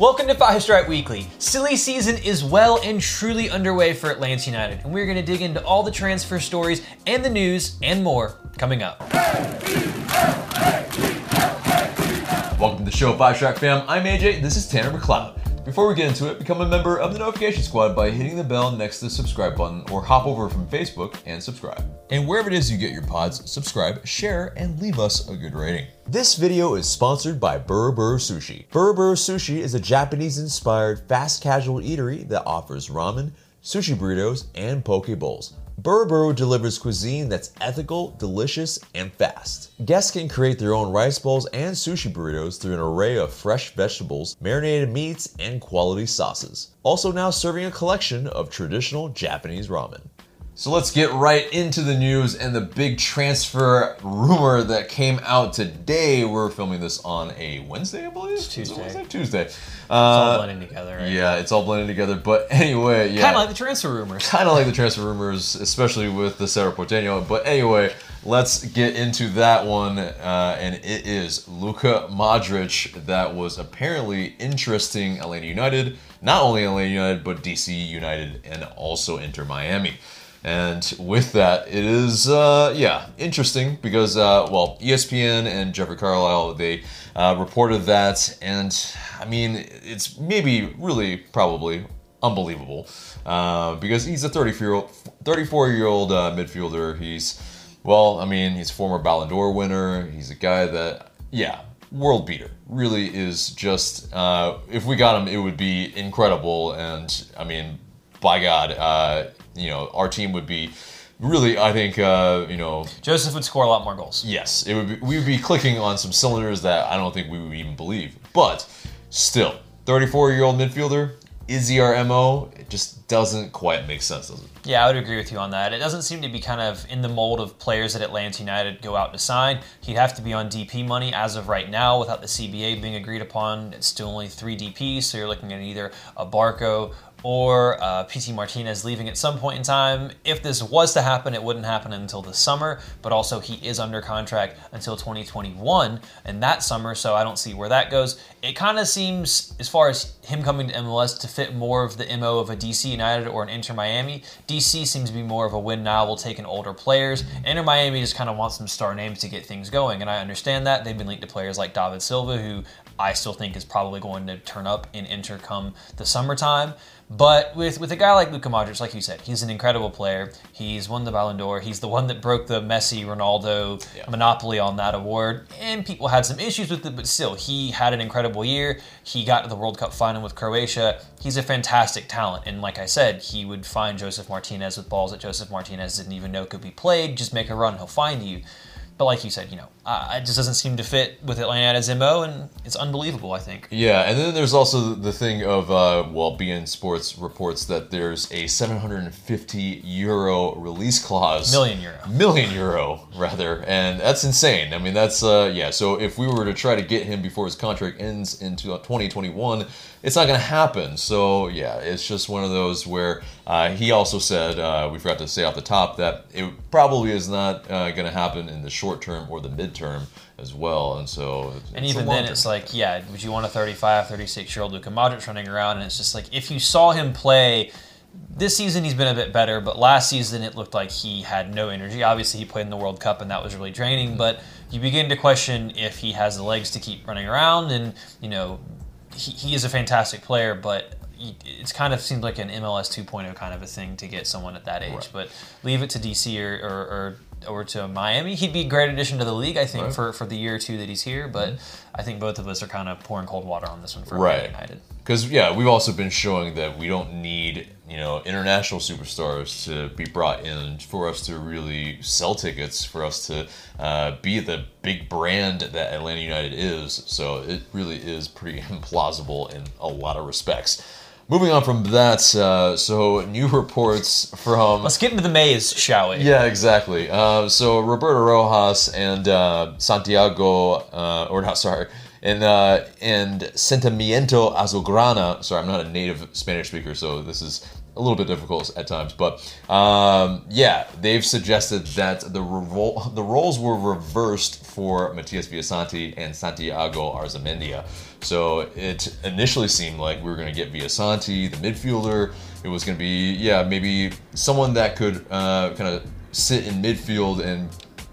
Welcome to 5-Stripe Weekly. Silly season is well and truly underway for Atlanta United, and we're going to dig into all the transfer stories and the news and more coming up. Welcome to the show, 5-Stripe fam. I'm AJ, this is Tanner McLeod. Before we get into it, become a member of the Notification Squad by hitting the bell next to the subscribe button, or hop over from Facebook and subscribe. And wherever it is you get your pods, subscribe, share, and leave us a good rating. This video is sponsored by Burabura Sushi. Burabura Sushi is a Japanese-inspired fast casual eatery that offers ramen, sushi burritos, and poke bowls. Burabura delivers cuisine that's ethical, delicious, and fast. Guests can create their own rice bowls and sushi burritos through an array of fresh vegetables, marinated meats, and quality sauces. Also now serving a collection of traditional Japanese ramen. So let's get right into the news and the big transfer rumor that came out today. We're filming this on a Wednesday, I believe? It's Tuesday. It's all blending together, right? Yeah, it's all blending together. But anyway, yeah. Kind of like the transfer rumors. Especially with the Cerro Porteño. But anyway, let's get into that one. And it is Luka Modric that was apparently interesting Atlanta United. Not only Atlanta United, but DC United and also Inter Miami. And with that, it is, interesting because, well, ESPN and Jeffrey Carlisle, they reported that. And, I mean, it's maybe really probably unbelievable because he's a 34-year-old midfielder. He's a former Ballon d'Or winner. He's a guy that, world beater. Really is just, if we got him, it would be incredible. And, I mean, by God, our team would be really, I think, Josef would score a lot more goals. Yes, it would be, we would be clicking on some cylinders that I don't think we would even believe. But still, 34-year-old midfielder, is he our MO? It just doesn't quite make sense, does it? Yeah, I would agree with you on that. It doesn't seem to be kind of in the mold of players that Atlanta United go out to sign. He'd have to be on DP money as of right now without the CBA being agreed upon. It's still only 3 DPs, so you're looking at either a Barco or Pity Martínez leaving at some point in time. If this was to happen, it wouldn't happen until the summer, but also he is under contract until 2021 and that summer, so I don't see where that goes. It kind of seems, as far as him coming to MLS, to fit more of the MO of a DC United or an Inter Miami. DC seems to be more of a win now, we'll take in older players. Inter Miami just kind of wants some star names to get things going, and I understand that. They've been linked to players like David Silva, who I still think is probably going to turn up in Inter come the summertime. But with a guy like Luka Modric, like you said, he's an incredible player. He's won the Ballon d'Or. He's the one that broke the Messi-Ronaldo monopoly on that award. And people had some issues with it, but still, he had an incredible year. He got to the World Cup final with Croatia. He's a fantastic talent. And like I said, he would find Josef Martínez with balls that Josef Martínez didn't even know could be played. Just make a run, he'll find you. But like you said, it just doesn't seem to fit with Atlanta's MO, and it's unbelievable, I think. Yeah, and then there's also the thing of, BN Sports reports that there's a €750 release clause. Million euro, rather, and that's insane. I mean, that's, so if we were to try to get him before his contract ends in 2021, it's not going to happen. So, it's just one of those where he also said, we forgot to say off the top, that it probably is not going to happen in the short term or the midterm as well, and so would you want a 35-36-year-old Luka Modric running around? And it's just like, if you saw him play this season, he's been a bit better, but last season it looked like he had no energy. Obviously he played in the World Cup and that was really draining, but you begin to question if he has the legs to keep running around. And he is a fantastic player, but it kind of seems like an MLS 2.0 kind of a thing to get someone at that age, right? But leave it to DC or to Miami. He'd be a great addition to the league, I think, right, for the year or two that he's here, but I think both of us are kind of pouring cold water on this one for Atlanta United. Because, we've also been showing that we don't need, international superstars to be brought in for us to really sell tickets, for us to be the big brand that Atlanta United is. So it really is pretty implausible in a lot of respects. Moving on from that, new reports from... Let's get into the maze, shall we? Yeah, exactly. Roberto Rojas and Sentimiento Azulgrana. Sorry, I'm not a native Spanish speaker, so this is a little bit difficult at times. But, they've suggested that the roles were reversed for Matias Villasanti and Santiago Arzamendia. So it initially seemed like we were going to get Villasanti, the midfielder. It was going to be, yeah, maybe someone that could kind of sit in midfield and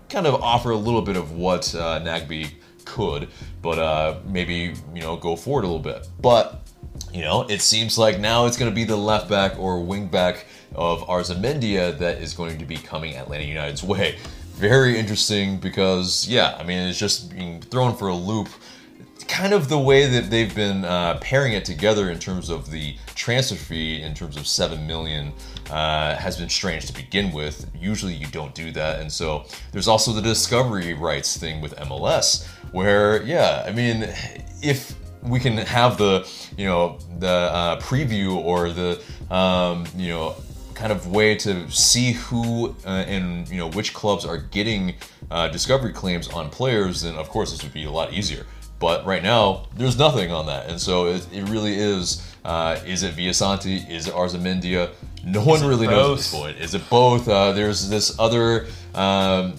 kind of offer a little bit of what Nagbe could, but maybe, you know, go forward a little bit. But, you know, it seems like now it's going to be the left back or wing back of Arzamendia that is going to be coming Atlanta United's way. Very interesting because, yeah, I mean, it's just being thrown for a loop. Kind of the way that they've been pairing it together in terms of the transfer fee, in terms of $7 million, has been strange to begin with. Usually you don't do that. And so there's also the discovery rights thing with MLS where, yeah, I mean, if we can have the, you know, the preview or the, you know, kind of way to see who and, you know, which clubs are getting discovery claims on players, then of course this would be a lot easier. But right now, there's nothing on that. And so it really is it Villasanti? Is it Arzamendia? No one really knows at this point. Is it both? There's this other,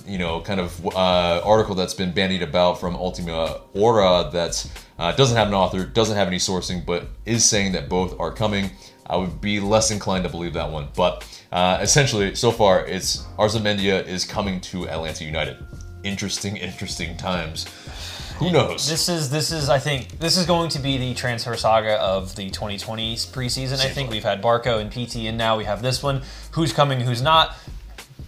you know, kind of article that's been bandied about from Ultima Hora that doesn't have an author, doesn't have any sourcing, but is saying that both are coming. I would be less inclined to believe that one. But essentially, so far, it's Arzamendia is coming to Atlanta United. Interesting times. Who knows? I think this is going to be the transfer saga of the 2020 preseason. I think we've had Barco and PT, and now we have this one. Who's coming? Who's not?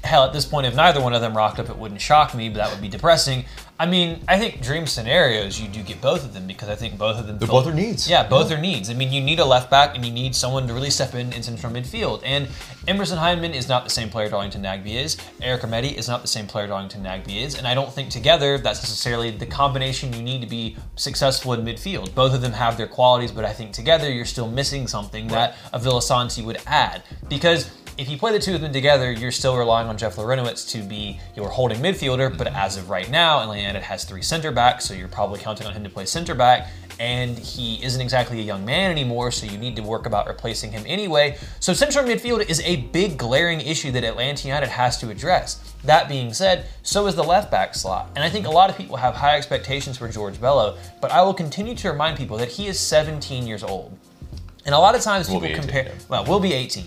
Hell, at this point, if neither one of them rocked up, it wouldn't shock me, but that would be depressing. I mean, I think dream scenarios, you do get both of them because I think both of them... They're both their needs. Yeah, both their needs. I mean, you need a left back and you need someone to really step in central midfield. And Emerson Hyndman is not the same player Darlington Nagbe is. Eric Rometty is not the same player Darlington Nagbe is. And I don't think together that's necessarily the combination you need to be successful in midfield. Both of them have their qualities, but I think together you're still missing something that a Villasanti would add. Because... if you play the two of them together, you're still relying on Jeff Larentowicz to be your holding midfielder, but as of right now, Atlanta United has three center backs, so you're probably counting on him to play center back, and he isn't exactly a young man anymore, so you need to work about replacing him anyway. So central midfield is a big glaring issue that Atlanta United has to address. That being said, so is the left back slot, and I think a lot of people have high expectations for George Bello, but I will continue to remind people that he is 17 years old, and a lot of times people compare... Well, we'll be 18.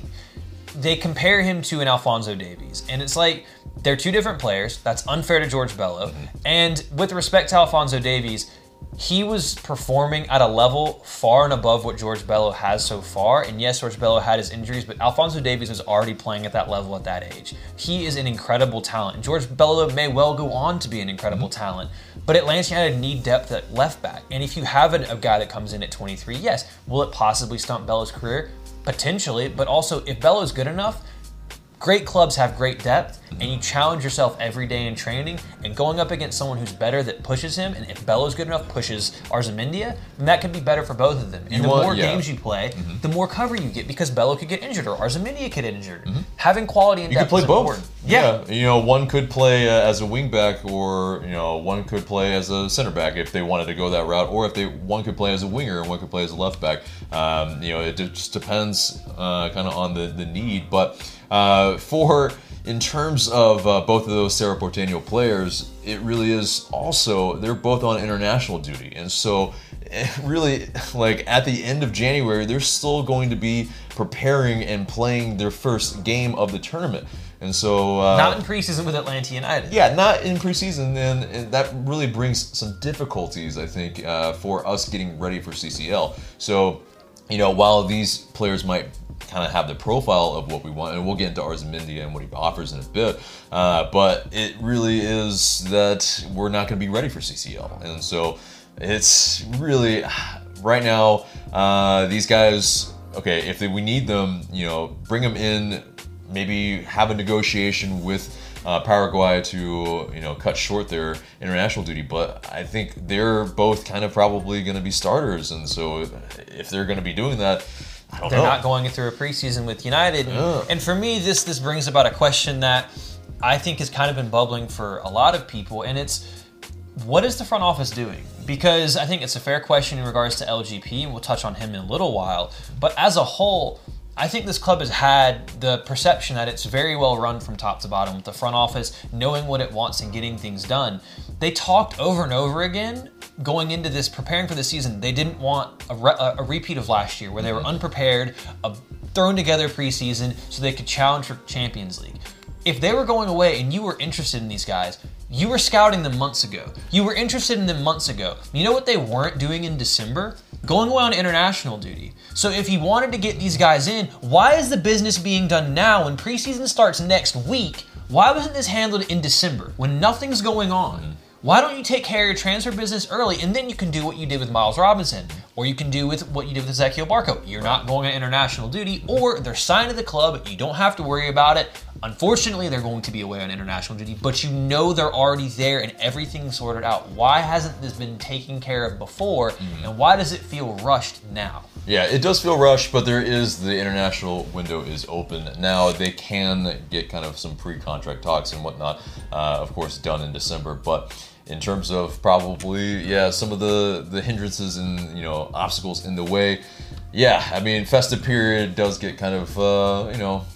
They compare him to an Alfonso Davies, and it's like they're two different players. That's unfair to George Bello. And with respect to Alfonso Davies, he was performing at a level far and above what George Bello has so far. And yes, George Bello had his injuries, but Alfonso Davies was already playing at that level at that age. He is an incredible talent. And George Bello may well go on to be an incredible talent, but Atlanta United need depth at left back. And if you have a guy that comes in at 23, yes, will it possibly stump Bello's career? Potentially, but also if Bello's good enough, great clubs have great depth, and you challenge yourself every day in training and going up against someone who's better that pushes him, and if Bello's good enough pushes Arzamendia, then that can be better for both of them. And the more games you play, the more cover you get because Bello could get injured or Arzamendia could get injured. Having quality and depth is important. Yeah, you know, one could play as a wing back, or, you know, one could play as a center back if they wanted to go that route, or if one could play as a winger and one could play as a left back. You know, it just depends kind of on the need, but in terms of both of those Cerro Porteño players, it really is also, they're both on international duty. And so really, like at the end of January, they're still going to be preparing and playing their first game of the tournament. And so... not in preseason with Atlanta United. Yeah, not in preseason. And that really brings some difficulties, I think, for us getting ready for CCL. So, you know, while these players might kind of have the profile of what we want, and we'll get into Arzamendia and what he offers in a bit, but it really is that we're not going to be ready for CCL. And so it's really, right now, these guys, okay, if we need them, you know, bring them in, maybe have a negotiation with Paraguay to, you know, cut short their international duty, but I think they're both kind of probably going to be starters, and so if they're going to be doing that, they're not going through a preseason with United. And for me, this brings about a question that I think has kind of been bubbling for a lot of people, and it's, what is the front office doing? Because I think it's a fair question in regards to LGP, and we'll touch on him in a little while. But as a whole, I think this club has had the perception that it's very well run from top to bottom, with the front office knowing what it wants and getting things done. They talked over and over again going into this, preparing for the season. They didn't want a repeat of last year where they were unprepared, thrown together preseason so they could challenge for Champions League. If they were going away and you were interested in these guys, you were scouting them months ago. You were interested in them months ago. You know what they weren't doing in December? Going away on international duty. So if you wanted to get these guys in, why is the business being done now when preseason starts next week? Why wasn't this handled in December when nothing's going on? Mm-hmm. Why don't you take care of your transfer business early, and then you can do what you did with Miles Robinson, or you can do with what you did with Ezekiel Barco. You're not going on international duty, or they're signed to the club. You don't have to worry about it. Unfortunately, they're going to be away on international duty, but you know they're already there and everything's sorted out. Why hasn't this been taken care of before, and why does it feel rushed now? Yeah, it does feel rushed, but there is the international window is open now. They can get kind of some pre-contract talks and whatnot, of course, done in December, but in terms of probably, some of the hindrances and, obstacles in the way. Yeah, I mean, festive period does get kind of,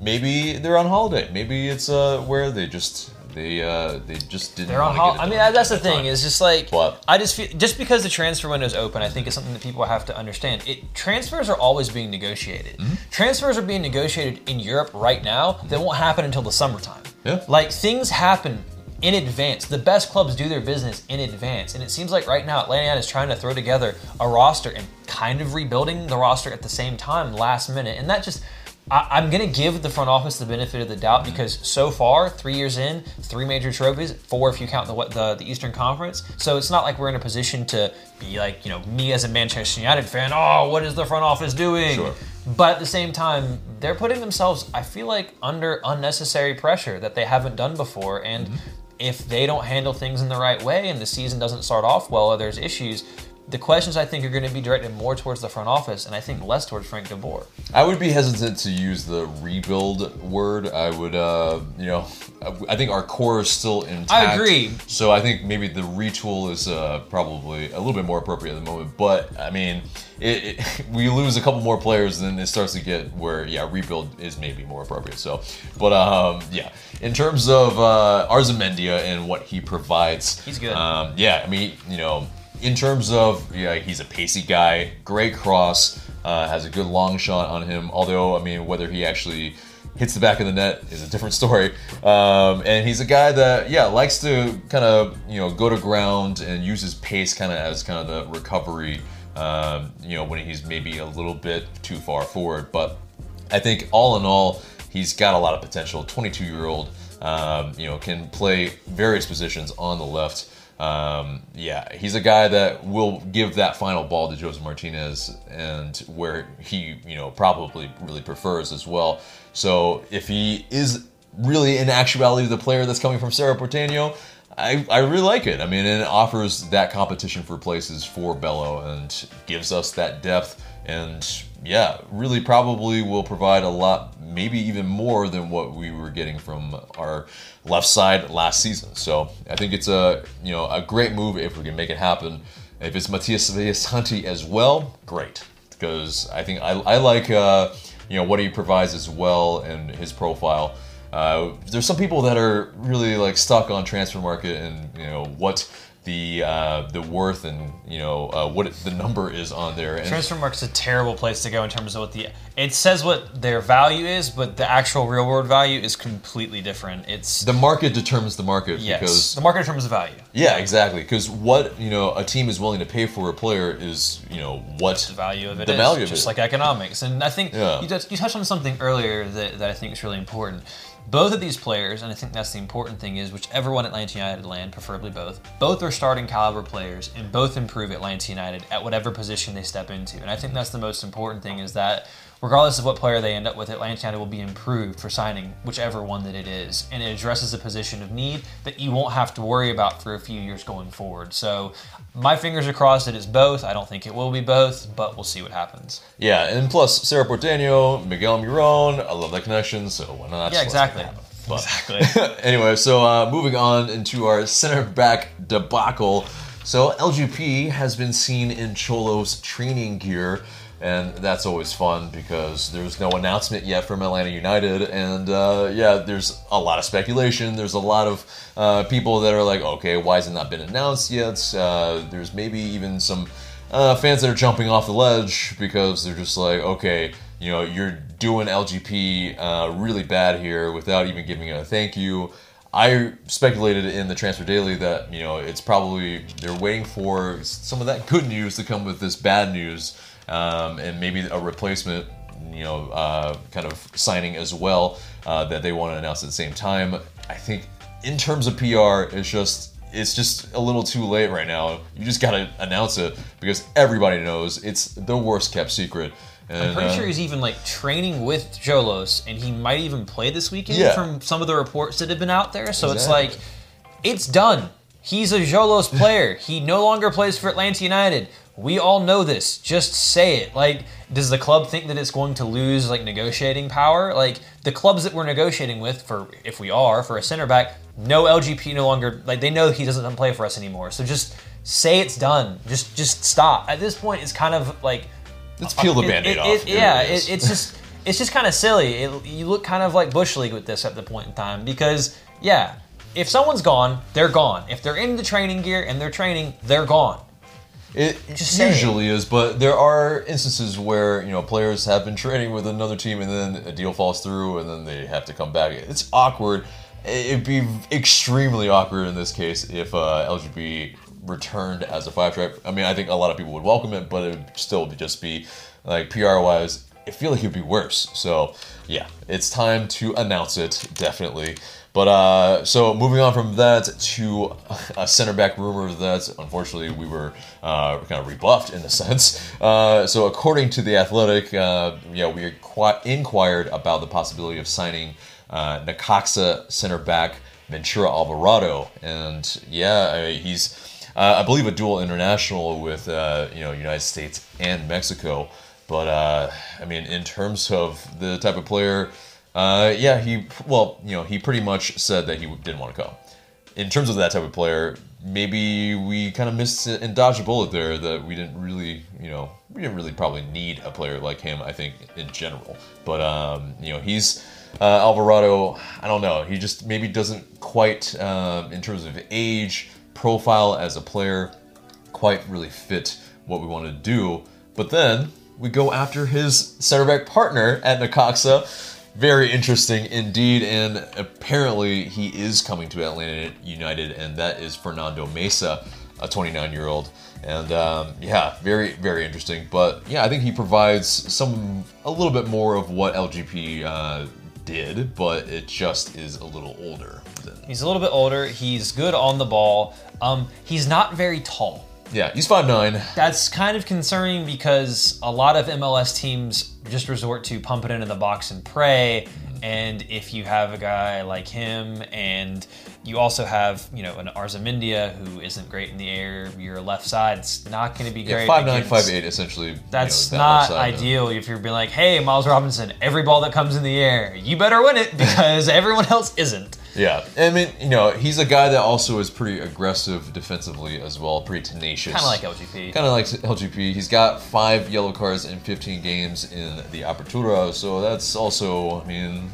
maybe they're on holiday. Maybe it's where they just didn't want to get it done. I mean, that's the thing. It's just like, I just feel, just because the transfer window is open, I think it's something that people have to understand. Transfers are always being negotiated. Mm-hmm. Transfers are being negotiated in Europe right now that won't happen until the summertime. Yeah. Like, things happen in advance. The best clubs do their business in advance. And it seems like right now Atlanta United is trying to throw together a roster and kind of rebuilding the roster at the same time last minute. And that just, I'm going to give the front office the benefit of the doubt because so far, 3 years in, 3 major trophies, 4 if you count the Eastern Conference. So it's not like we're in a position to be like, me as a Manchester United fan, what is the front office doing? Sure. But at the same time, they're putting themselves, I feel like, under unnecessary pressure that they haven't done before. And if they don't handle things in the right way and the season doesn't start off well or there's issues, the questions I think are going to be directed more towards the front office and I think less towards Frank de Boer. I would be hesitant to use the rebuild word. I would, I think our core is still intact. I agree. So I think maybe the retool is probably a little bit more appropriate at the moment. But, I mean, we lose a couple more players then it starts to get where, rebuild is maybe more appropriate. So, but, in terms of Arzamendia and what he provides. He's good. In terms of, he's a pacey guy, great cross, has a good long shot on him. Although, I mean, whether he actually hits the back of the net is a different story. And he's a guy that, likes to kind of, go to ground and use his pace kind of as kind of the recovery, when he's maybe a little bit too far forward. But I think all in all, he's got a lot of potential. 22-year-old, can play various positions on the left. He's a guy that will give that final ball to Josef Martínez and where he, probably really prefers as well. So if he is really in actuality the player that's coming from Cerro Porteño, I really like it. I mean, it offers that competition for places for Bello and gives us that depth and really probably will provide a lot, maybe even more than what we were getting from our left side last season. So I think it's a great move if we can make it happen. If it's Matias Villasanti as well, great. Because I think I like what he provides as well and his profile. There's some people that are really like stuck on transfer market and what the worth and what the number is on there. And transfer market's a terrible place to go in terms of what it says what their value is, but the actual real world value is completely different. It's the market determines the market. Yes, because the market determines the value. Yeah, exactly. Because what a team is willing to pay for a player is what the value of it is. Just like economics, and I think you touched on something earlier that I think is really important. Both of these players, and I think that's the important thing, is whichever one Atlanta United land, preferably both are starting caliber players and both improve Atlanta United at whatever position they step into. And I think that's the most important thing is that regardless of what player they end up with, Atlanta United will be improved for signing whichever one that it is. And it addresses a position of need that you won't have to worry about for a few years going forward. So my fingers are crossed that it's both. I don't think it will be both, but we'll see what happens. Yeah, and plus Cerro Porteño, Miguel Miron, I love that connection, so why not? Yeah, exactly. Anyway, so moving on into our center-back debacle. So LGP has been seen in Jolos training gear. And that's always fun because there's no announcement yet from Atlanta United. And, yeah, there's a lot of speculation. There's a lot of people that are like, okay, why has it not been announced yet? There's maybe even some fans that are jumping off the ledge because they're just like, okay, you know, you're doing LGP really bad here without even giving it a thank you. I speculated in the Transfer Daily that, you know, it's probably they're waiting for some of that good news to come with this bad news. And maybe a replacement, you know, kind of signing as well that they want to announce at the same time. I think in terms of PR, it's just a little too late right now. You just got to announce it because everybody knows it's the worst kept secret. And, I'm pretty sure he's even like training with Jolos, and he might even play this weekend from some of the reports that have been out there. So It's like, it's done. He's a Jolos player. He no longer plays for Atlanta United. We all know this. Just say it. Like, does the club think that it's going to lose, like, negotiating power? Like, the clubs that we're negotiating with, for a center back, no LGP no longer, like, they know he doesn't play for us anymore. So just say it's done. Just stop. At this point, it's kind of, like... Let's peel the Band-Aid off. It's just kind of silly. You look kind of like Bush League with this at the point in time because, yeah, if someone's gone, they're gone. If they're in the training gear and they're training, they're gone. It usually is, but there are instances where, you know, players have been training with another team and then a deal falls through and then they have to come back. It's awkward. It'd be extremely awkward in this case if LGP returned as a 5-track. I mean, I think a lot of people would welcome it, but it would still just be, like, PR-wise, I feel like it would be worse. So, yeah, it's time to announce it, definitely. But, so moving on from that to a center back rumor that, unfortunately, we were kind of rebuffed in a sense. So according to The Athletic, we inquired about the possibility of signing Necaxa center back Ventura Alvarado. And, he's, I believe, a dual international with, United States and Mexico. But, in terms of the type of player... he pretty much said that he didn't want to go. In terms of that type of player, maybe we kind of missed it and dodged a bullet there that we didn't really, probably need a player like him, I think, in general. But, he's Alvarado, I don't know. He just maybe doesn't quite, in terms of age, profile as a player, quite really fit what we want to do. But then we go after his center back partner at Necaxa. Very interesting indeed, and apparently he is coming to Atlanta United, and that is Fernando Mesa, a 29-year-old. And very, very interesting. But I think he provides a little bit more of what LGP did, but it just is a little older. He's a little bit older. He's good on the ball. He's not very tall. Yeah, he's 5'9". That's kind of concerning because a lot of MLS teams just resort to pump it into the box and pray. And if you have a guy like him and you also have, an Arzamendia who isn't great in the air, your left side's not going to be great. 5'9", 5'8", essentially. That's not ideal if you're being like, hey, Miles Robinson, every ball that comes in the air, you better win it because everyone else isn't. Yeah, he's a guy that also is pretty aggressive defensively as well, pretty tenacious. Kind of like LGP. He's got 5 yellow cards in 15 games in the Apertura, so that's also,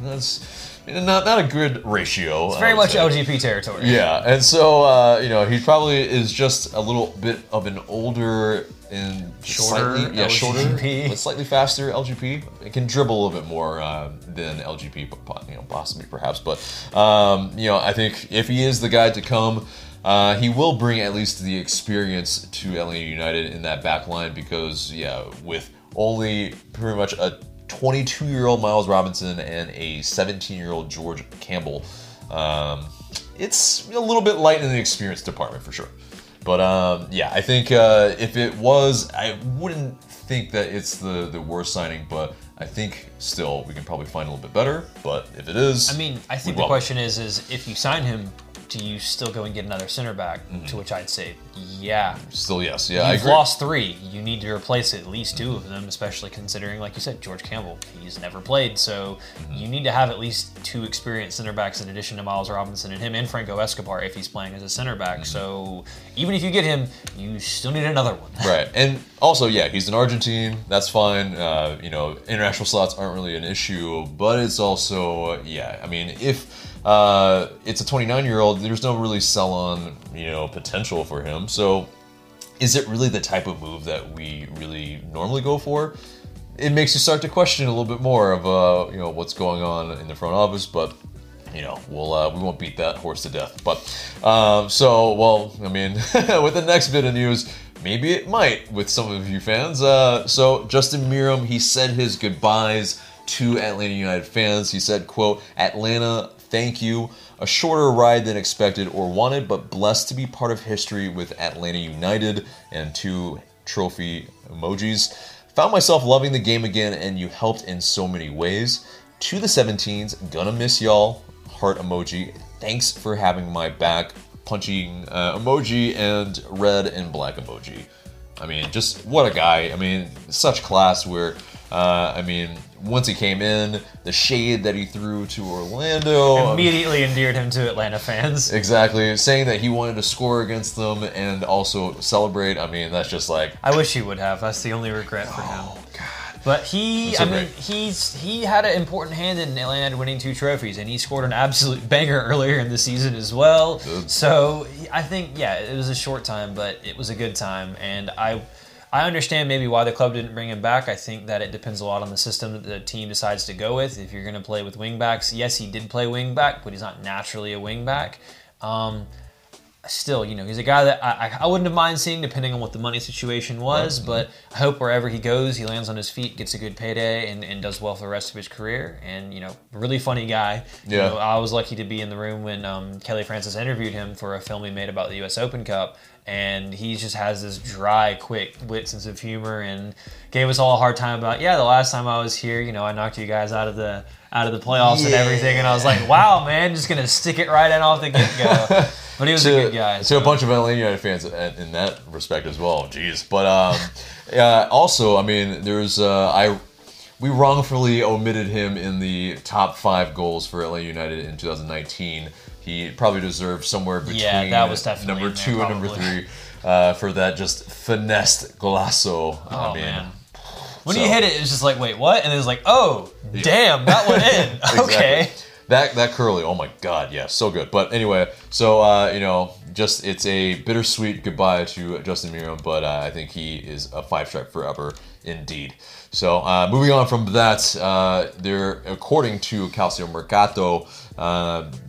that's not a good ratio. It's very much LGP territory. Yeah, and so, he probably is just a little bit of an older and slightly faster LGP. It can dribble a little bit more than LGP, possibly perhaps. But I think if he is the guy to come, he will bring at least the experience to Atlanta United in that back line because with only pretty much a 22-year-old Miles Robinson and a 17-year-old George Campbell, it's a little bit light in the experience department for sure. But, I think if it was, I wouldn't think that it's the worst signing, but I think still we can probably find a little bit better. But if it is... I think the question is if you sign him, do you still go and get another center back? Mm-hmm. To which I'd say, yeah. Still yes. Yeah, You've lost 3. You need to replace at least 2 of them, especially considering, like you said, George Campbell. He's never played, so you need to have at least 2 experienced center backs in addition to Miles Robinson and him and Franco Escobar if he's playing as a center back. Mm-hmm. So even if you get him, you still need another one. Right. And also, he's an Argentine. Belgian team, that's fine. You know, international slots aren't really an issue, but it's also, yeah, I mean, if it's a 29-year-old, there's no really sell-on, you know, potential for him. So is it really the type of move that we really normally go for? It makes you start to question a little bit more of, you know, what's going on in the front office, but you know, we'll, we won't beat that horse to death. But so, well, I mean, with the next bit of news, maybe it might with some of you fans. So Justin Meerum, he said his goodbyes to Atlanta United fans. He said, quote, "Atlanta, thank you. A shorter ride than expected or wanted, but blessed to be part of history with Atlanta United," and 2 trophy emojis. "Found myself loving the game again, and you helped in so many ways. To the 17s, gonna miss y'all," heart emoji. "Thanks for having my back," punching emoji, and red and black emoji. I mean, just what a guy. I mean, such class where, I mean, once he came in, the shade that he threw to Orlando immediately endeared him to Atlanta fans. Exactly. Saying that he wanted to score against them and also celebrate. I mean, that's just like... I wish he would have. That's the only regret for him. Oh, God. But he, I mean, he had an important hand in Atlanta winning 2 trophies, and he scored an absolute banger earlier in the season as well. Good. So I think, yeah, it was a short time, but it was a good time, and I understand maybe why the club didn't bring him back. I think that it depends a lot on the system that the team decides to go with. If you're going to play with wingbacks, yes, he did play wingback, but he's not naturally a wingback. Still, you know, he's a guy that I wouldn't have mind seeing, depending on what the money situation was, but I hope wherever he goes, he lands on his feet, gets a good payday, and does well for the rest of his career. And, you know, really funny guy. Yeah. You know, I was lucky to be in the room when Kelly Francis interviewed him for a film he made about the U.S. Open Cup, and he just has this dry, quick wit, sense of humor, and gave us all a hard time about, yeah, the last time I was here, you know, I knocked you guys out of the playoffs and everything, and I was like, wow, man, just gonna stick it right in off the get-go. But he was a good guy. So a bunch of Atlanta United fans in that respect as well. Jeez. But also, I mean, there's we wrongfully omitted him in the top 5 goals for Atlanta United in 2019. He probably deserved somewhere between number 2 and number 3 for that just finessed golazo. Oh, I mean, man. When you hit it, it's just like, wait, what? And it was like, oh, damn, that went in. Exactly. Okay. That curly, oh my God, yeah, so good. But anyway, so, you know, just it's a bittersweet goodbye to Justin Meerum, but I think he is a 5-stripe forever indeed. So moving on from that, according to Calcio Mercato,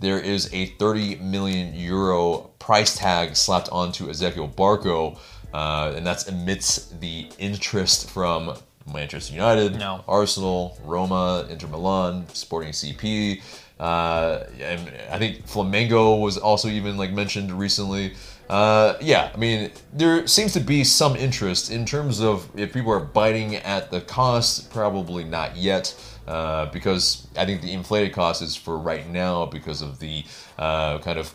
there is a 30 million euro price tag slapped onto Ezekiel Barco, and that's amidst the interest from Manchester United, Arsenal, Roma, Inter Milan, Sporting CP, and I think Flamengo was also even like mentioned recently. Yeah, I mean, there seems to be some interest in terms of if people are biting at the cost, probably not yet, because I think the inflated cost is for right now because of the kind of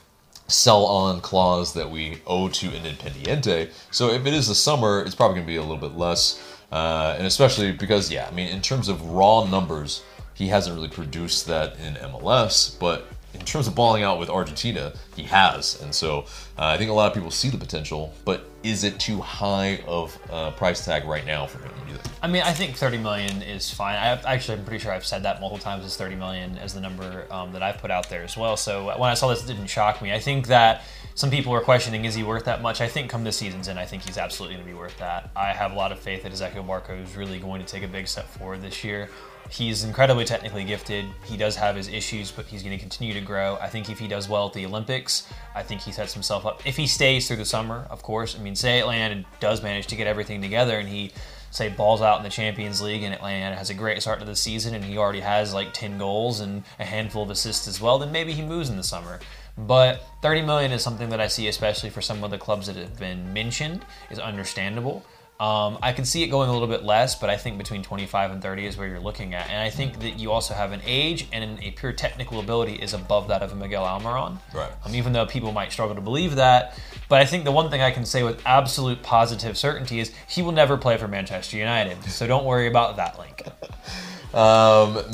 sell-on clause that we owe to Independiente. So if it is the summer, it's probably going to be a little bit less. And especially because, yeah, I mean, in terms of raw numbers, he hasn't really produced that in MLS, but in terms of balling out with Argentina, he has. And so I think a lot of people see the potential, but is it too high of a price tag right now for him either? I mean, I think 30 million is fine. I'm pretty sure I've said that multiple times as 30 million as the number that I've put out there as well. So when I saw this, it didn't shock me. I think that some people are questioning, is he worth that much? I think come this season's end, I think he's absolutely going to be worth that. I have a lot of faith that Ezekiel Barco is really going to take a big step forward this year. He's incredibly technically gifted. He does have his issues, but he's going to continue to grow. I think if he does well at the Olympics, I think he sets himself up. If he stays through the summer, of course. I mean, say Atlanta does manage to get everything together and he, say, balls out in the Champions League and Atlanta has a great start to the season and he already has like 10 goals and a handful of assists as well, then maybe he moves in the summer. But 30 million is something that I see, especially for some of the clubs that have been mentioned, is understandable. I can see it going a little bit less, but I think between 25 and 30 is where you're looking at. And I think that you also have an age and a pure technical ability is above that of a Miguel Almiron. Right. Even though people might struggle to believe that. But I think the one thing I can say with absolute positive certainty is he will never play for Manchester United. So don't worry about that link.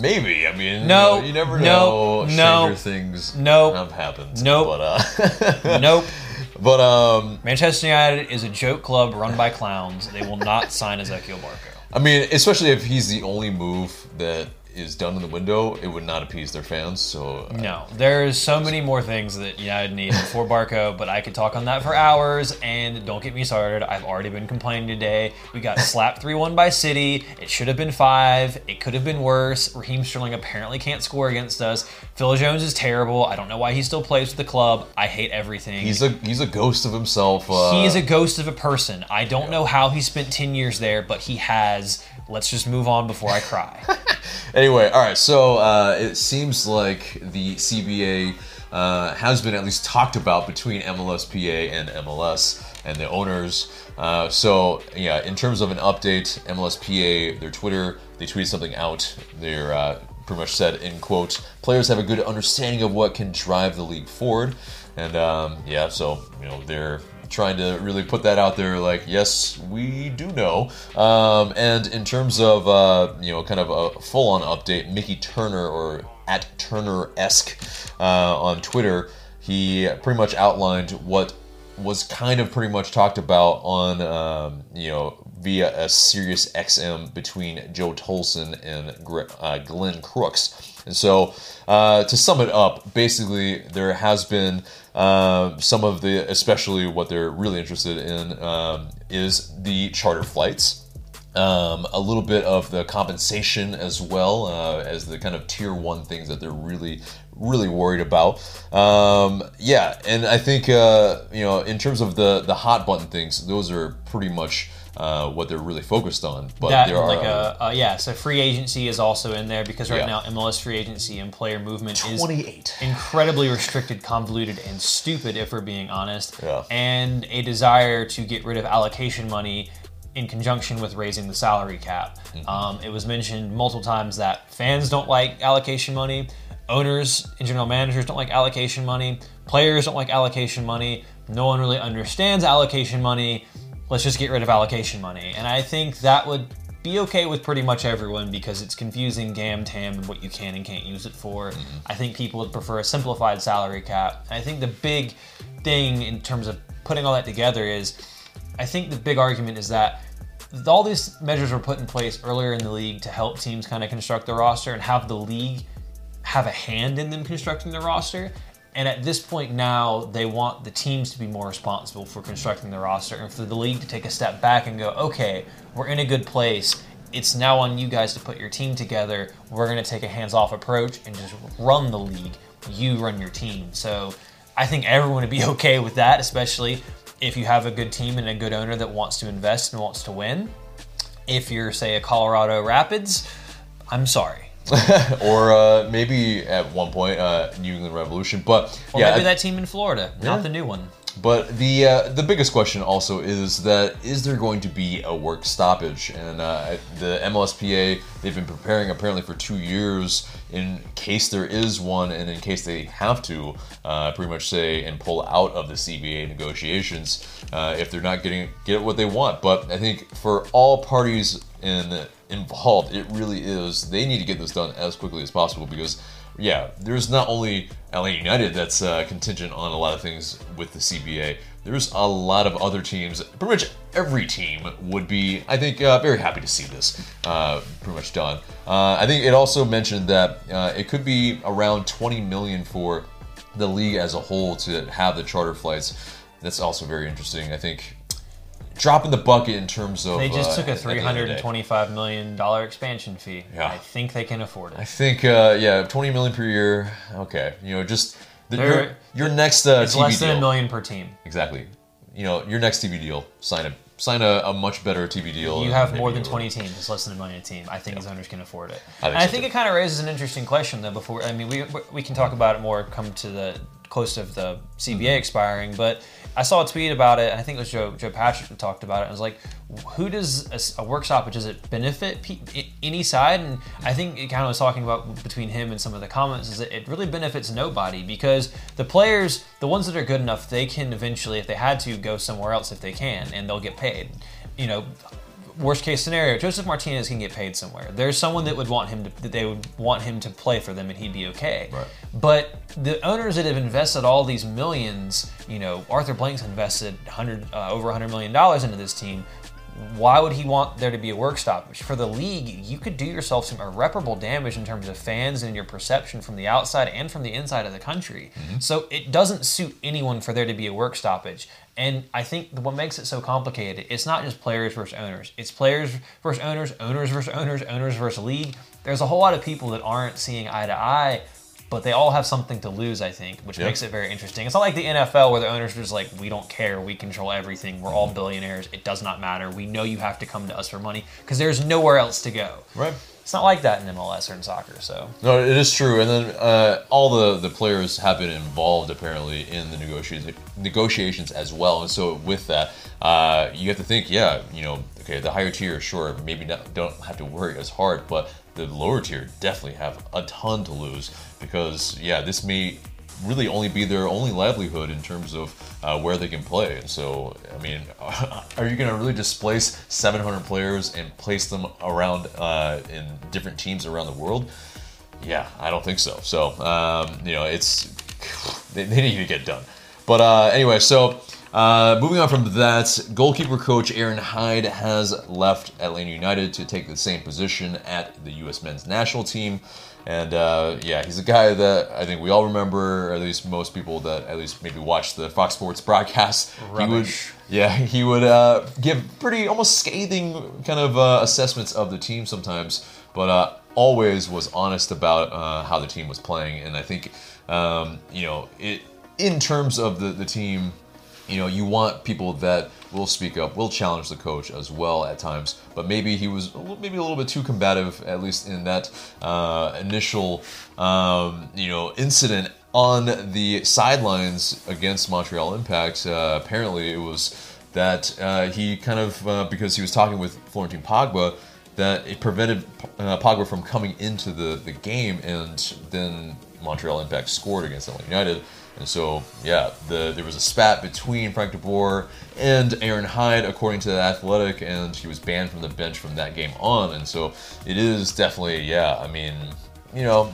Maybe. I mean, no, you never know. Stranger things have happened. But Manchester United is a joke club run by clowns. They will not sign Ezekiel Barco. I mean, especially if he's the only move that is done in the window, it would not appease their fans. So no, there's so many more things that United need before Barco, but I could talk on that for hours, and don't get me started. I've already been complaining today. We got slapped 3-1 by City. It should have been 5. It could have been worse. Raheem Sterling apparently can't score against us. Phil Jones is terrible. I don't know why he still plays for the club. I hate everything. He's a ghost of himself. He's a ghost of a person. I don't know how he spent 10 years there, but he has. Let's just move on before I cry. Anyway, all right, so it seems like the CBA has been at least talked about between MLSPA and MLS and the owners. So, yeah, in terms of an update, MLSPA, their Twitter, they tweeted something out. They're pretty much said, in quote, players have a good understanding of what can drive the league forward. And, yeah, so, you know, they're trying to really put that out there, like, yes, we do know. And in terms of, you know, kind of a full-on update, Mickey Turner, or at Turner-esque on Twitter, he pretty much outlined what was kind of pretty much talked about on, you know, via a Sirius XM between Joe Tolson and Glenn Crooks. And so, to sum it up, basically, there has been some of the, especially what they're really interested in, is the charter flights. A little bit of the compensation as well, as the kind of tier one things that they're really, really worried about. Yeah, and I think, you know, in terms of the hot button things, those are pretty much what they're really focused on. But that, there are like yeah, so free agency is also in there, because right now MLS free agency and player movement 28. Is incredibly restricted, convoluted, and stupid, if we're being honest. Yeah. And a desire to get rid of allocation money in conjunction with raising the salary cap. Mm-hmm. It was mentioned multiple times that fans don't like allocation money, owners and general managers don't like allocation money, players don't like allocation money, no one really understands allocation money. Let's just get rid of allocation money. And I think that would be okay with pretty much everyone, because it's confusing gam-tam and what you can and can't use it for. Mm-hmm. I think people would prefer a simplified salary cap. And I think the big thing in terms of putting all that together is, I think the big argument is that all these measures were put in place earlier in the league to help teams kind of construct the roster and have the league have a hand in them constructing the roster. And at this point now, they want the teams to be more responsible for constructing the roster, and for the league to take a step back and go, okay, we're in a good place. It's now on you guys to put your team together. We're going to take a hands-off approach and just run the league. You run your team. So I think everyone would be okay with that, especially if you have a good team and a good owner that wants to invest and wants to win. If you're, say, a Colorado Rapids, I'm sorry. Or maybe at one point New England Revolution, but or yeah, maybe that team in Florida, not the new one. But the biggest question also is that, is there going to be a work stoppage? And the MLSPA, they've been preparing apparently for 2 years in case there is one, and in case they have to pretty much say and pull out of the CBA negotiations if they're not get what they want. But I think for all parties involved, it really is, they need to get this done as quickly as possible, because yeah, there's not only Atlanta United that's contingent on a lot of things with the CBA. There's a lot of other teams. Pretty much every team would be, I think, very happy to see this pretty much done. I think it also mentioned that it could be around $20 million for the league as a whole to have the charter flights. That's also very interesting. I think dropping the bucket in terms of, they just took a $325 million expansion fee. Yeah. I think they can afford it. I think, yeah, $20 million per year. Okay. You know, just your next TV deal. It's less than $1 million per team. Exactly. You know, your next TV deal, sign a much better TV deal. You have more than 20 teams. It's less than $1 million a team. I think his owners can afford it. I think it kind of raises an interesting question, though, before, I mean, we can talk about it more, come to the close of the CBA expiring, but I saw a tweet about it, and I think it was Joe Patrick who talked about it, and I was like, who does a work stoppage, does it benefit any side? And I think it kind of was talking about between him and some of the comments, is that it really benefits nobody, because the players, the ones that are good enough, they can eventually, if they had to, go somewhere else if they can, and they'll get paid. You know, worst case scenario, Josef Martínez can get paid somewhere. There's someone that would want him to, that they would want him to play for them, and he'd be okay. Right. But the owners that have invested all these millions, you know, Arthur Blank's invested over $100 million into this team. why would he want there to be a work stoppage? For the league, you could do yourself some irreparable damage in terms of fans and your perception from the outside and from the inside of the country. Mm-hmm. So it doesn't suit anyone for there to be a work stoppage. And I think what makes it so complicated, it's not just players versus owners. It's players versus owners, owners versus owners, owners versus league. There's a whole lot of people that aren't seeing eye to eye, but they all have something to lose, I think, which makes it very interesting. It's not like the NFL where the owners are just like, we don't care, we control everything, we're all billionaires, it does not matter, we know you have to come to us for money, because there's nowhere else to go. Right. It's not like that in MLS or in soccer, so. No, it is true, and then all the players have been involved, apparently, in the negotiations as well, and so with that, you have to think, okay, the higher tier, sure, maybe not, don't have to worry as hard, but the lower tier definitely have a ton to lose because, this may really only be their only livelihood in terms of where they can play. And so, I mean, are you going to really displace 700 players and place them around in different teams around the world? Yeah, I don't think so. So, it's they need to get done. But anyway, so... moving on from that, goalkeeper coach Aaron Hyde has left Atlanta United to take the same position at the U.S. men's national team. And he's a guy that I think we all remember, or at least most people that at least maybe watch the Fox Sports broadcast. Rubbish. He would give pretty almost scathing kind of assessments of the team sometimes, but always was honest about how the team was playing. And I think, it in terms of the team, you want people that will speak up, will challenge the coach as well at times. But maybe he was a little bit too combative, at least in that initial, incident on the sidelines against Montreal Impact. Apparently, it was that he kind of, because he was talking with Florentin Pogba, that it prevented Pogba from coming into the game, and then Montreal Impact scored against LA United. And so, there was a spat between Frank de Boer and Aaron Hyde, according to The Athletic, and he was banned from the bench from that game on. And so it is definitely,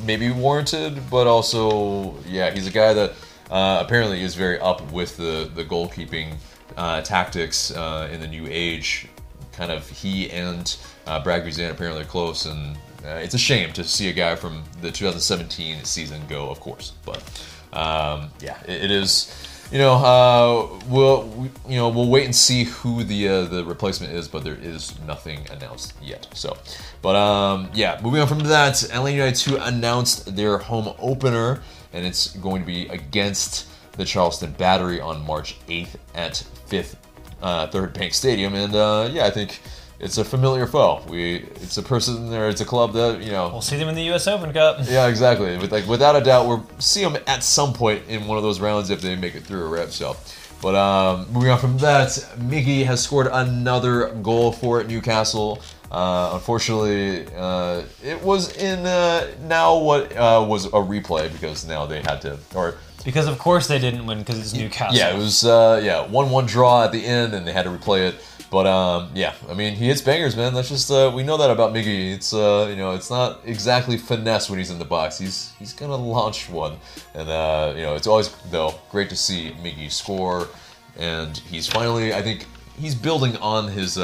maybe warranted, but also, he's a guy that apparently is very up with the goalkeeping tactics in the new age. Kind of he and Brad Guzan apparently are close, and it's a shame to see a guy from the 2017 season go, of course, but... it is, we'll wait and see who the replacement is, but there is nothing announced yet. So, but moving on from that, LA United 2 announced their home opener, and it's going to be against the Charleston Battery on March 8th at Third Bank Stadium, and I think. It's a familiar foe. It's a club that, We'll see them in the U.S. Open Cup. Yeah, exactly. Without a doubt, we'll see them at some point in one of those rounds if they make it through a rep. So, but moving on from that, Mickey has scored another goal for Newcastle. Unfortunately, it was in now what was a replay because now they had to... Because of course they didn't win because it's Newcastle. Yeah, it was 1-1 draw at the end and they had to replay it. But, he hits bangers, man. That's just, we know that about Miggy. It's, it's not exactly finesse when he's in the box. He's going to launch one. And, it's always, though, great to see Miggy score. And he's finally, I think, he's building on his,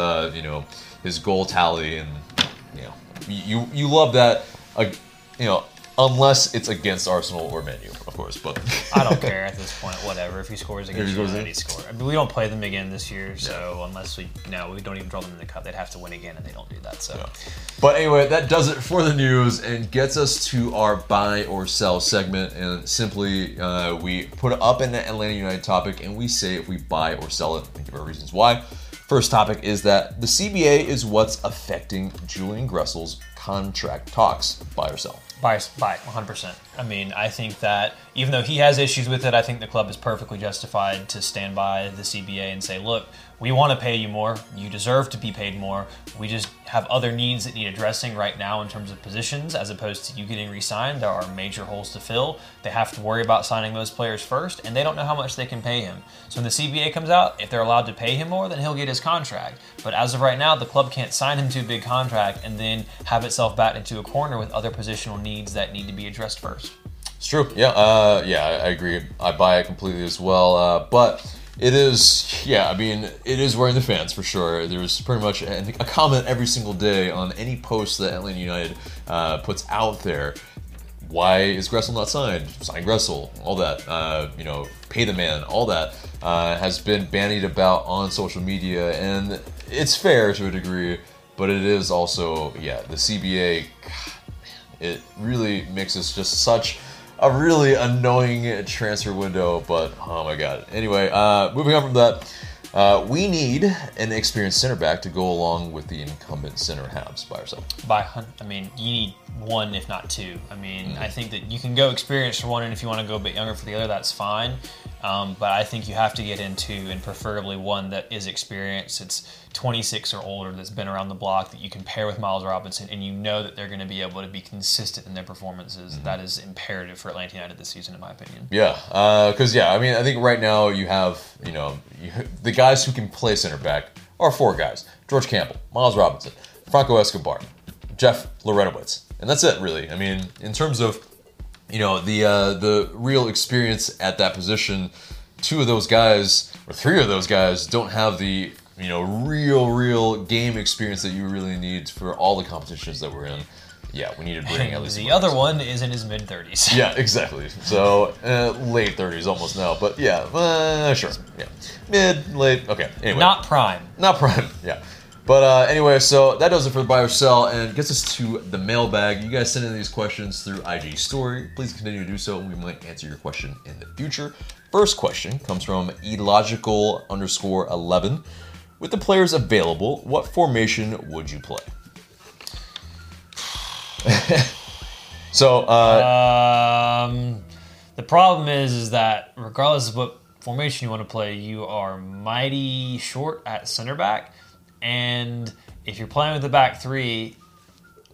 his goal tally. And, you love that, unless it's against Arsenal or Man U, of course. But I don't care at this point. Whatever. If he scores against you, then he scores. I mean, we don't play them again this year, so unless we don't even draw them in the cup, they'd have to win again, and they don't do that. So, but anyway, that does it for the news and gets us to our buy or sell segment. And simply, we put up an Atlanta United topic, and we say if we buy or sell it, and give our reasons why. First topic is that the CBA is what's affecting Julian Gressel's contract talks. Buy or sell? Buy, 100%. I mean, I think that even though he has issues with it, I think the club is perfectly justified to stand by the CBA and say, look, we want to pay you more. You deserve to be paid more. We just have other needs that need addressing right now in terms of positions, as opposed to you getting re-signed. There are major holes to fill. They have to worry about signing those players first, and they don't know how much they can pay him. So when the CBA comes out, if they're allowed to pay him more, then he'll get his contract. But as of right now, the club can't sign him to a big contract and then have itself backed into a corner with other positional needs that need to be addressed first. It's true. Yeah, I agree. I buy it completely as well. But It is, yeah, I mean, it is wearing the fans for sure. There's pretty much a comment every single day on any post that Atlanta United puts out there. Why is Gressel not signed? Sign Gressel, all that, you know, pay the man, all that has been bandied about on social media, and it's fair to a degree, but it is also, yeah, the CBA, God, man, it really makes us just such a really annoying transfer window, but oh my God. Anyway, moving on from that, we need an experienced center back to go along with the incumbent center halves by ourselves. I mean, you need one, if not two. I mean, I think that you can go experienced for one, and if you want to go a bit younger for the other, that's fine. But I think you have to get into, and preferably one that is experienced, it's 26 or older, that's been around the block, that you can pair with Miles Robinson, and you know that they're going to be able to be consistent in their performances. That is imperative for Atlanta United this season, in my opinion. Yeah, because, yeah, I mean, I think right now you have, you know, the guys who can play center back are four guys. George Campbell, Miles Robinson, Franco Escobar, Jeff Larentowicz. And that's it, really. I mean, in terms of, you know, the real experience at that position, two of those guys, or three of those guys, don't have the, you know, real game experience that you really need for all the competitions that we're in. Yeah, we need to bring at least the other one is in his mid-30s. Yeah, exactly. So, late 30s almost now, but yeah, sure. Yeah. Mid, late, okay. Anyway. Not prime, yeah. But anyway, so that does it for the buy or sell and gets us to the mailbag. You guys send in these questions through IG Story. Please continue to do so, and we might answer your question in the future. First question comes from illogical_11. With the players available, what formation would you play? So, the problem is that regardless of what formation you want to play, you are mighty short at center back. And if you're playing with the back three,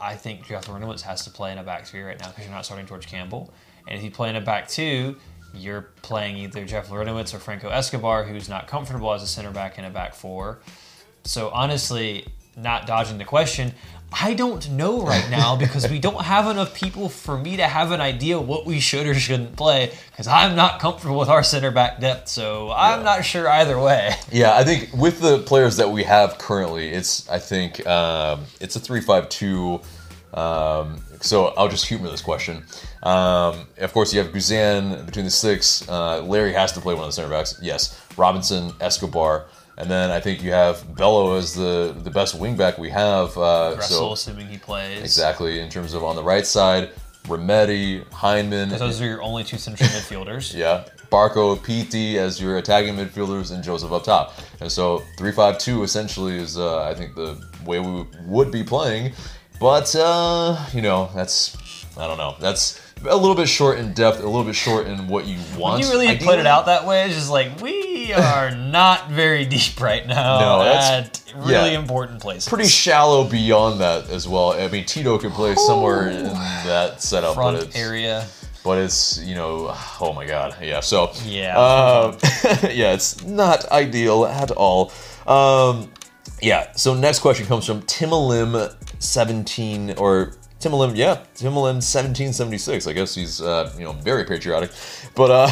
I think Jeff Larentowicz has to play in a back three right now because you're not starting George Campbell. And if you play in a back two, you're playing either Jeff Larentowicz or Franco Escobar, who's not comfortable as a center back in a back four. So honestly, not dodging the question, I don't know right now because we don't have enough people for me to have an idea what we should or shouldn't play because I'm not comfortable with our center back depth, so I'm not sure either way. Yeah, I think with the players that we have currently, it's, I think, it's a 3-5-2. So I'll just humor this question. Of course, you have Guzan between the six. Larry has to play one of the center backs. Yes, Robinson, Escobar. And then I think you have Bello as the best wing back we have. Russell, assuming he plays. Exactly, in terms of on the right side, Rometty, Hyndman. Those are your only two central midfielders. Yeah, Barco, Pity as your attacking midfielders, and Josef up top. And so 3-5-2 essentially is, I think, the way we would be playing. But, you know, that's, I don't know, that's a little bit short in depth, a little bit short in what you want. When you really put it out that way, it's just like, we are not very deep right now. No, that's really important places. Pretty shallow beyond that as well. I mean, Tito could play somewhere in that setup. Front area. But it's, you know, oh my God. Yeah, so. Yeah. Yeah, it's not ideal at all. Yeah, so next question comes from Timalim17, or Timalim, yeah, Timalim1776. I guess he's, you know, very patriotic. But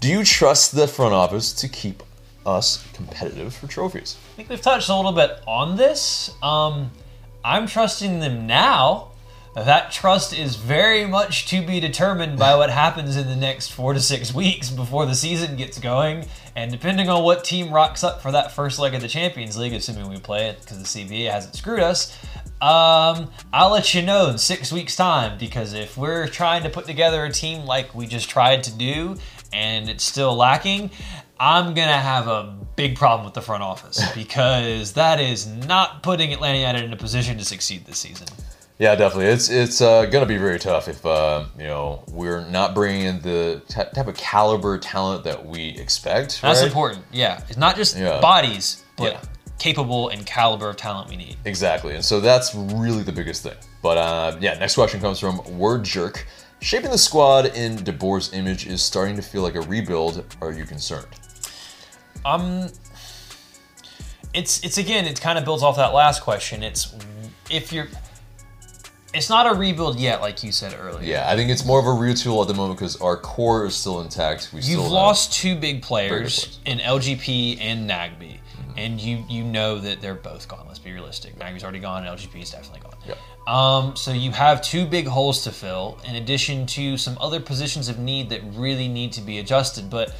do you trust the front office to keep us competitive for trophies? I think we've touched a little bit on this. I'm trusting them now. That trust is very much to be determined by what happens in the next 4 to 6 weeks before the season gets going. And depending on what team rocks up for that first leg of the Champions League, assuming we play it because the CBA hasn't screwed us, I'll let you know in 6 weeks' time, because if we're trying to put together a team like we just tried to do and it's still lacking, I'm going to have a big problem with the front office because that is not putting Atlanta United in a position to succeed this season. Yeah, definitely. It's gonna be very tough if you know, we're not bringing in the type of caliber talent that we expect. That's right? Important. Yeah, it's not just bodies, but capable and caliber of talent we need. Exactly, and so that's really the biggest thing. But yeah, next question comes from Word Jerk. Shaping the squad in De Boer's image is starting to feel like a rebuild. Are you concerned? It's again, it kind of builds off that last question. It's if you're It's not a rebuild yet, like you said earlier. Yeah, I think it's more of a retool at the moment because our core is still intact. You've lost two big players in LGP and Nagbe, and you know that they're both gone. Let's be realistic. Nagbe's already gone, and LGP's definitely gone. Yeah. So you have two big holes to fill, in addition to some other positions of need that really need to be adjusted. But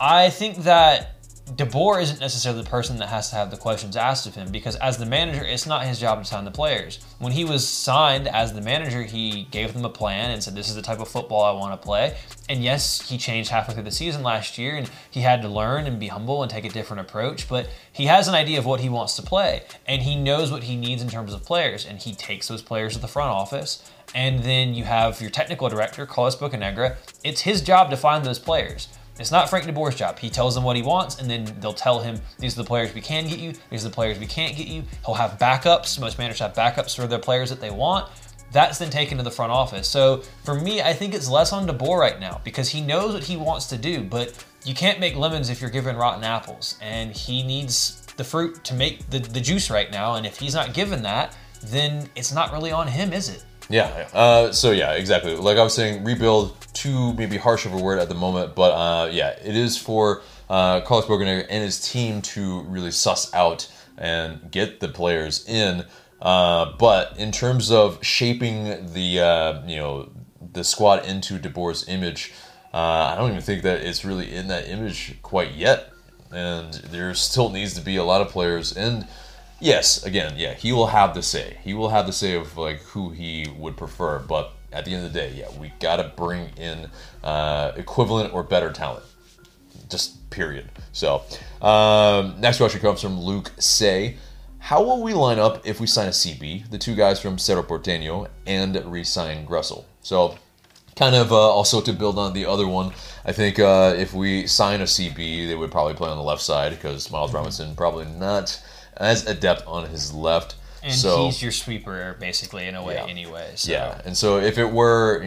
I think that De Boer isn't necessarily the person that has to have the questions asked of him, because as the manager, it's not his job to sign the players. When he was signed as the manager, he gave them a plan and said, this is the type of football I want to play. And yes, he changed halfway through the season last year, and he had to learn and be humble and take a different approach, but he has an idea of what he wants to play, and he knows what he needs in terms of players, and he takes those players to the front office. And then you have your technical director, Carlos Bocanegra. It's his job to find those players. It's not Frank De Boer's job. He tells them what he wants, and then they'll tell him, these are the players we can get you, these are the players we can't get you. He'll have backups. Most managers have backups for their players that they want. That's then taken to the front office. So for me, I think it's less on De Boer right now because he knows what he wants to do, but you can't make lemons if you're given rotten apples, and he needs the fruit to make the juice right now. And if he's not given that, then it's not really on him, is it? Yeah. So yeah, exactly. Like I was saying, rebuild, too maybe harsh of a word at the moment, but yeah, it is for Carlos Bocanegra and his team to really suss out and get the players in. But in terms of shaping the the squad into De Boer's image, I don't even think that it's really in that image quite yet, and there still needs to be a lot of players in. Yes, again, yeah, he will have the say. He will have the say of like who he would prefer, but at the end of the day, yeah, we gotta bring in equivalent or better talent. Just period. So, next question comes from Luke Say. How will we line up if we sign a CB, the two guys from Cerro Porteño, and re-sign Gressel? So, kind of also to build on the other one, I think if we sign a CB, they would probably play on the left side because Miles Robinson probably not as adept on his left. And so, he's your sweeper, basically, in a way, anyway. So. Yeah, and so if it were,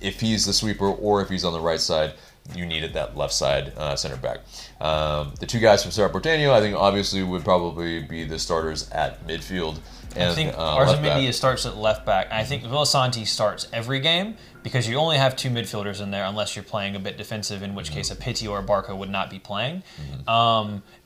if he's the sweeper or if he's on the right side, you needed that left side center back. The two guys from Cerro Porteño, I think, obviously, would probably be the starters at midfield. And I think Arzamendia starts at left back. I think Villasanti starts every game because you only have two midfielders in there unless you're playing a bit defensive, in which case a Pity or a Barco would not be playing.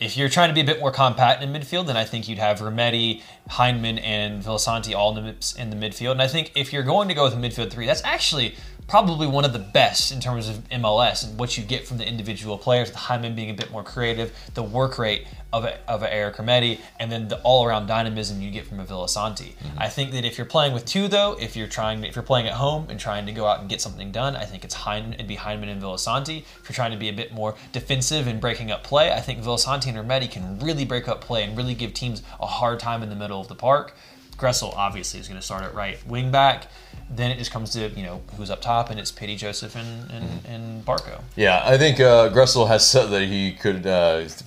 If you're trying to be a bit more compact in midfield, then I think you'd have Rometty, Hyndman, and Villasanti all in the midfield. And I think if you're going to go with a midfield three, that's actually probably one of the best in terms of MLS and what you get from the individual players, the Hyndman being a bit more creative, the work rate of a Eric Rometty, and then the all-around dynamism you get from a Villasanti. I think that if you're playing with two, though, if you're playing at home and trying to go out and get something done, I think it'd be Hyndman and Villasanti. If you're trying to be a bit more defensive and breaking up play, I think Villasanti and Rometty can really break up play and really give teams a hard time in the middle of the park. Gressel, obviously, is going to start at right wing back. Then it just comes to, who's up top, and it's Pity, Josef, and Barco. Yeah, I think Gressel has said that he could,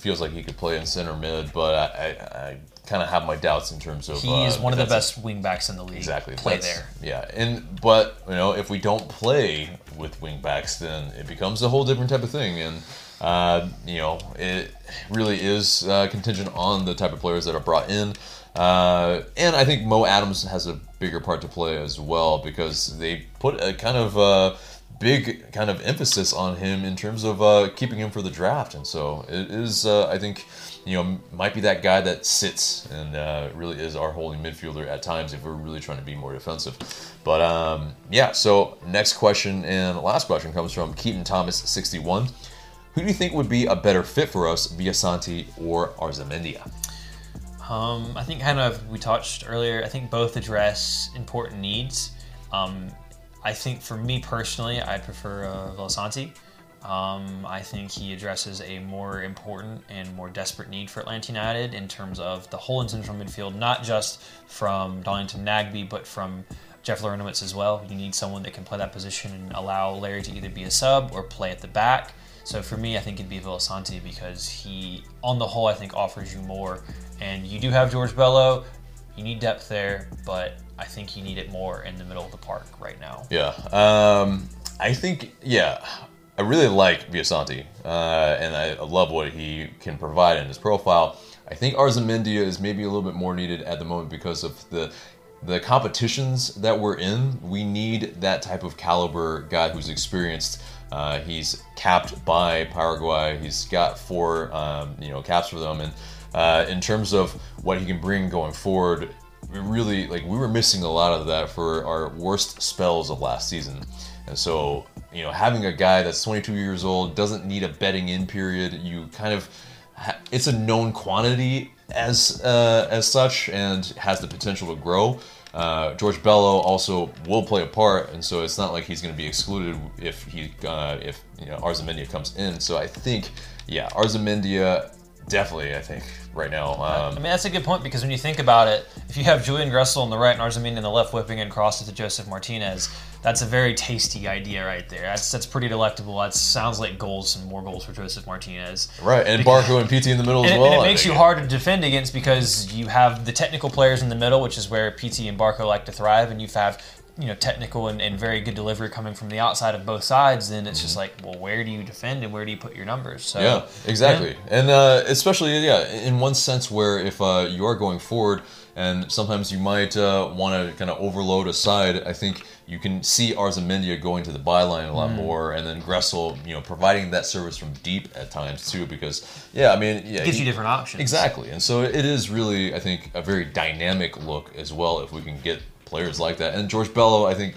feels like he could play in center mid, but I kind of have my doubts in terms of... He is one of the best wing backs in the league. Exactly. Play there. Yeah, but, if we don't play with wing backs, then it becomes a whole different type of thing, and... it really is contingent on the type of players that are brought in. And I think Mo Adams has a bigger part to play as well because they put a kind of big kind of emphasis on him in terms of keeping him for the draft. And so it is, I think, might be that guy that sits and really is our holding midfielder at times if we're really trying to be more defensive. But so next question and last question comes from Keaton Thomas 61. Who do you think would be a better fit for us, Villasanti or Arzamendia? I think kind of we touched earlier. I think both address important needs. I think for me personally, I prefer Villasanti. I think he addresses a more important and more desperate need for Atlanta United in terms of the whole in central midfield, not just from Darlington Nagbe, but from Jeff Larentowicz as well. You need someone that can play that position and allow Larry to either be a sub or play at the back. So for me, I think it'd be Villasanti because he, on the whole, I think offers you more. And you do have George Bello. You need depth there, but I think you need it more in the middle of the park right now. Yeah. I think, I really like Villasanti. And I love what he can provide in his profile. I think Arzamendia is maybe a little bit more needed at the moment because of the the competitions that we're in, we need that type of caliber guy who's experienced. He's capped by Paraguay. He's got 4 caps for them, and in terms of what he can bring going forward, we really, we were missing a lot of that for our worst spells of last season. And so, having a guy that's 22 years old, doesn't need a betting in period, you kind of, it's a known quantity as such, and has the potential to grow. George Bello also will play a part, and so it's not like he's going to be excluded if he if Arzamendia comes in. So I think, yeah, Arzamendia definitely, I think, right now. That's a good point, because when you think about it, if you have Julian Gressel on the right and Arzamendia on the left whipping and cross it to Josef Martínez, that's a very tasty idea right there. That's pretty delectable. That sounds like goals, and more goals for Josef Martínez. Right, and Barco and Pity in the middle as well. And it makes you hard to defend against, because you have the technical players in the middle, which is where Pity and Barco like to thrive, and you have technical and very good delivery coming from the outside of both sides. Then it's just where do you defend and where do you put your numbers? So, yeah, exactly. And especially, in one sense, where if you are going forward and sometimes you might want to kind of overload a side, I think you can see Arzamendia going to the byline a lot more, and then Gressel, providing that service from deep at times too, because it gives you different options. Exactly, and so it is really, I think, a very dynamic look as well if we can get players like that. And George Bello, I think,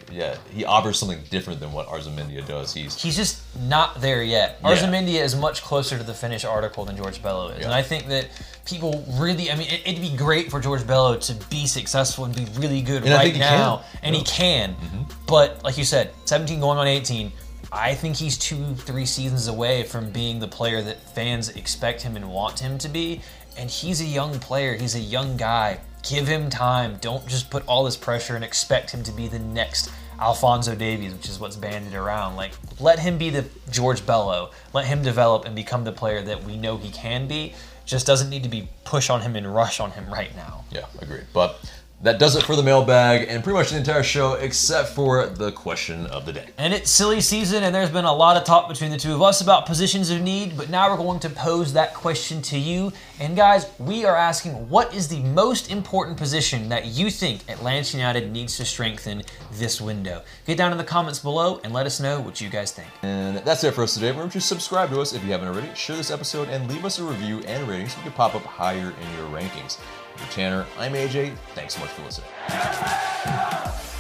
he offers something different than what Arzamendia does. He's just not there yet. Arzamendia is much closer to the finished article than George Bello is. Yeah. And I think that people really, it'd be great for George Bello to be successful and be really good right now. And he can. Mm-hmm. But like you said, 17 going on 18, I think he's 2-3 seasons away from being the player that fans expect him and want him to be. And he's a young player. He's a young guy. Give him time. Don't just put all this pressure and expect him to be the next Alfonso Davies, which is what's banded around. Let him be the George Bello. Let him develop and become the player that we know he can be. Just doesn't need to be push on him and rush on him right now. Yeah, agreed. But that does it for the mailbag and pretty much the entire show except for the question of the day. And it's silly season, and there's been a lot of talk between the two of us about positions of need, but now we're going to pose that question to you. And guys, we are asking, what is the most important position that you think Atlanta United needs to strengthen this window? Get down in the comments below and let us know what you guys think. And that's it for us today. Remember to subscribe to us if you haven't already, share this episode, and leave us a review and rating so we can pop up higher in your rankings. For Tanner, I'm AJ. Thanks so much for listening.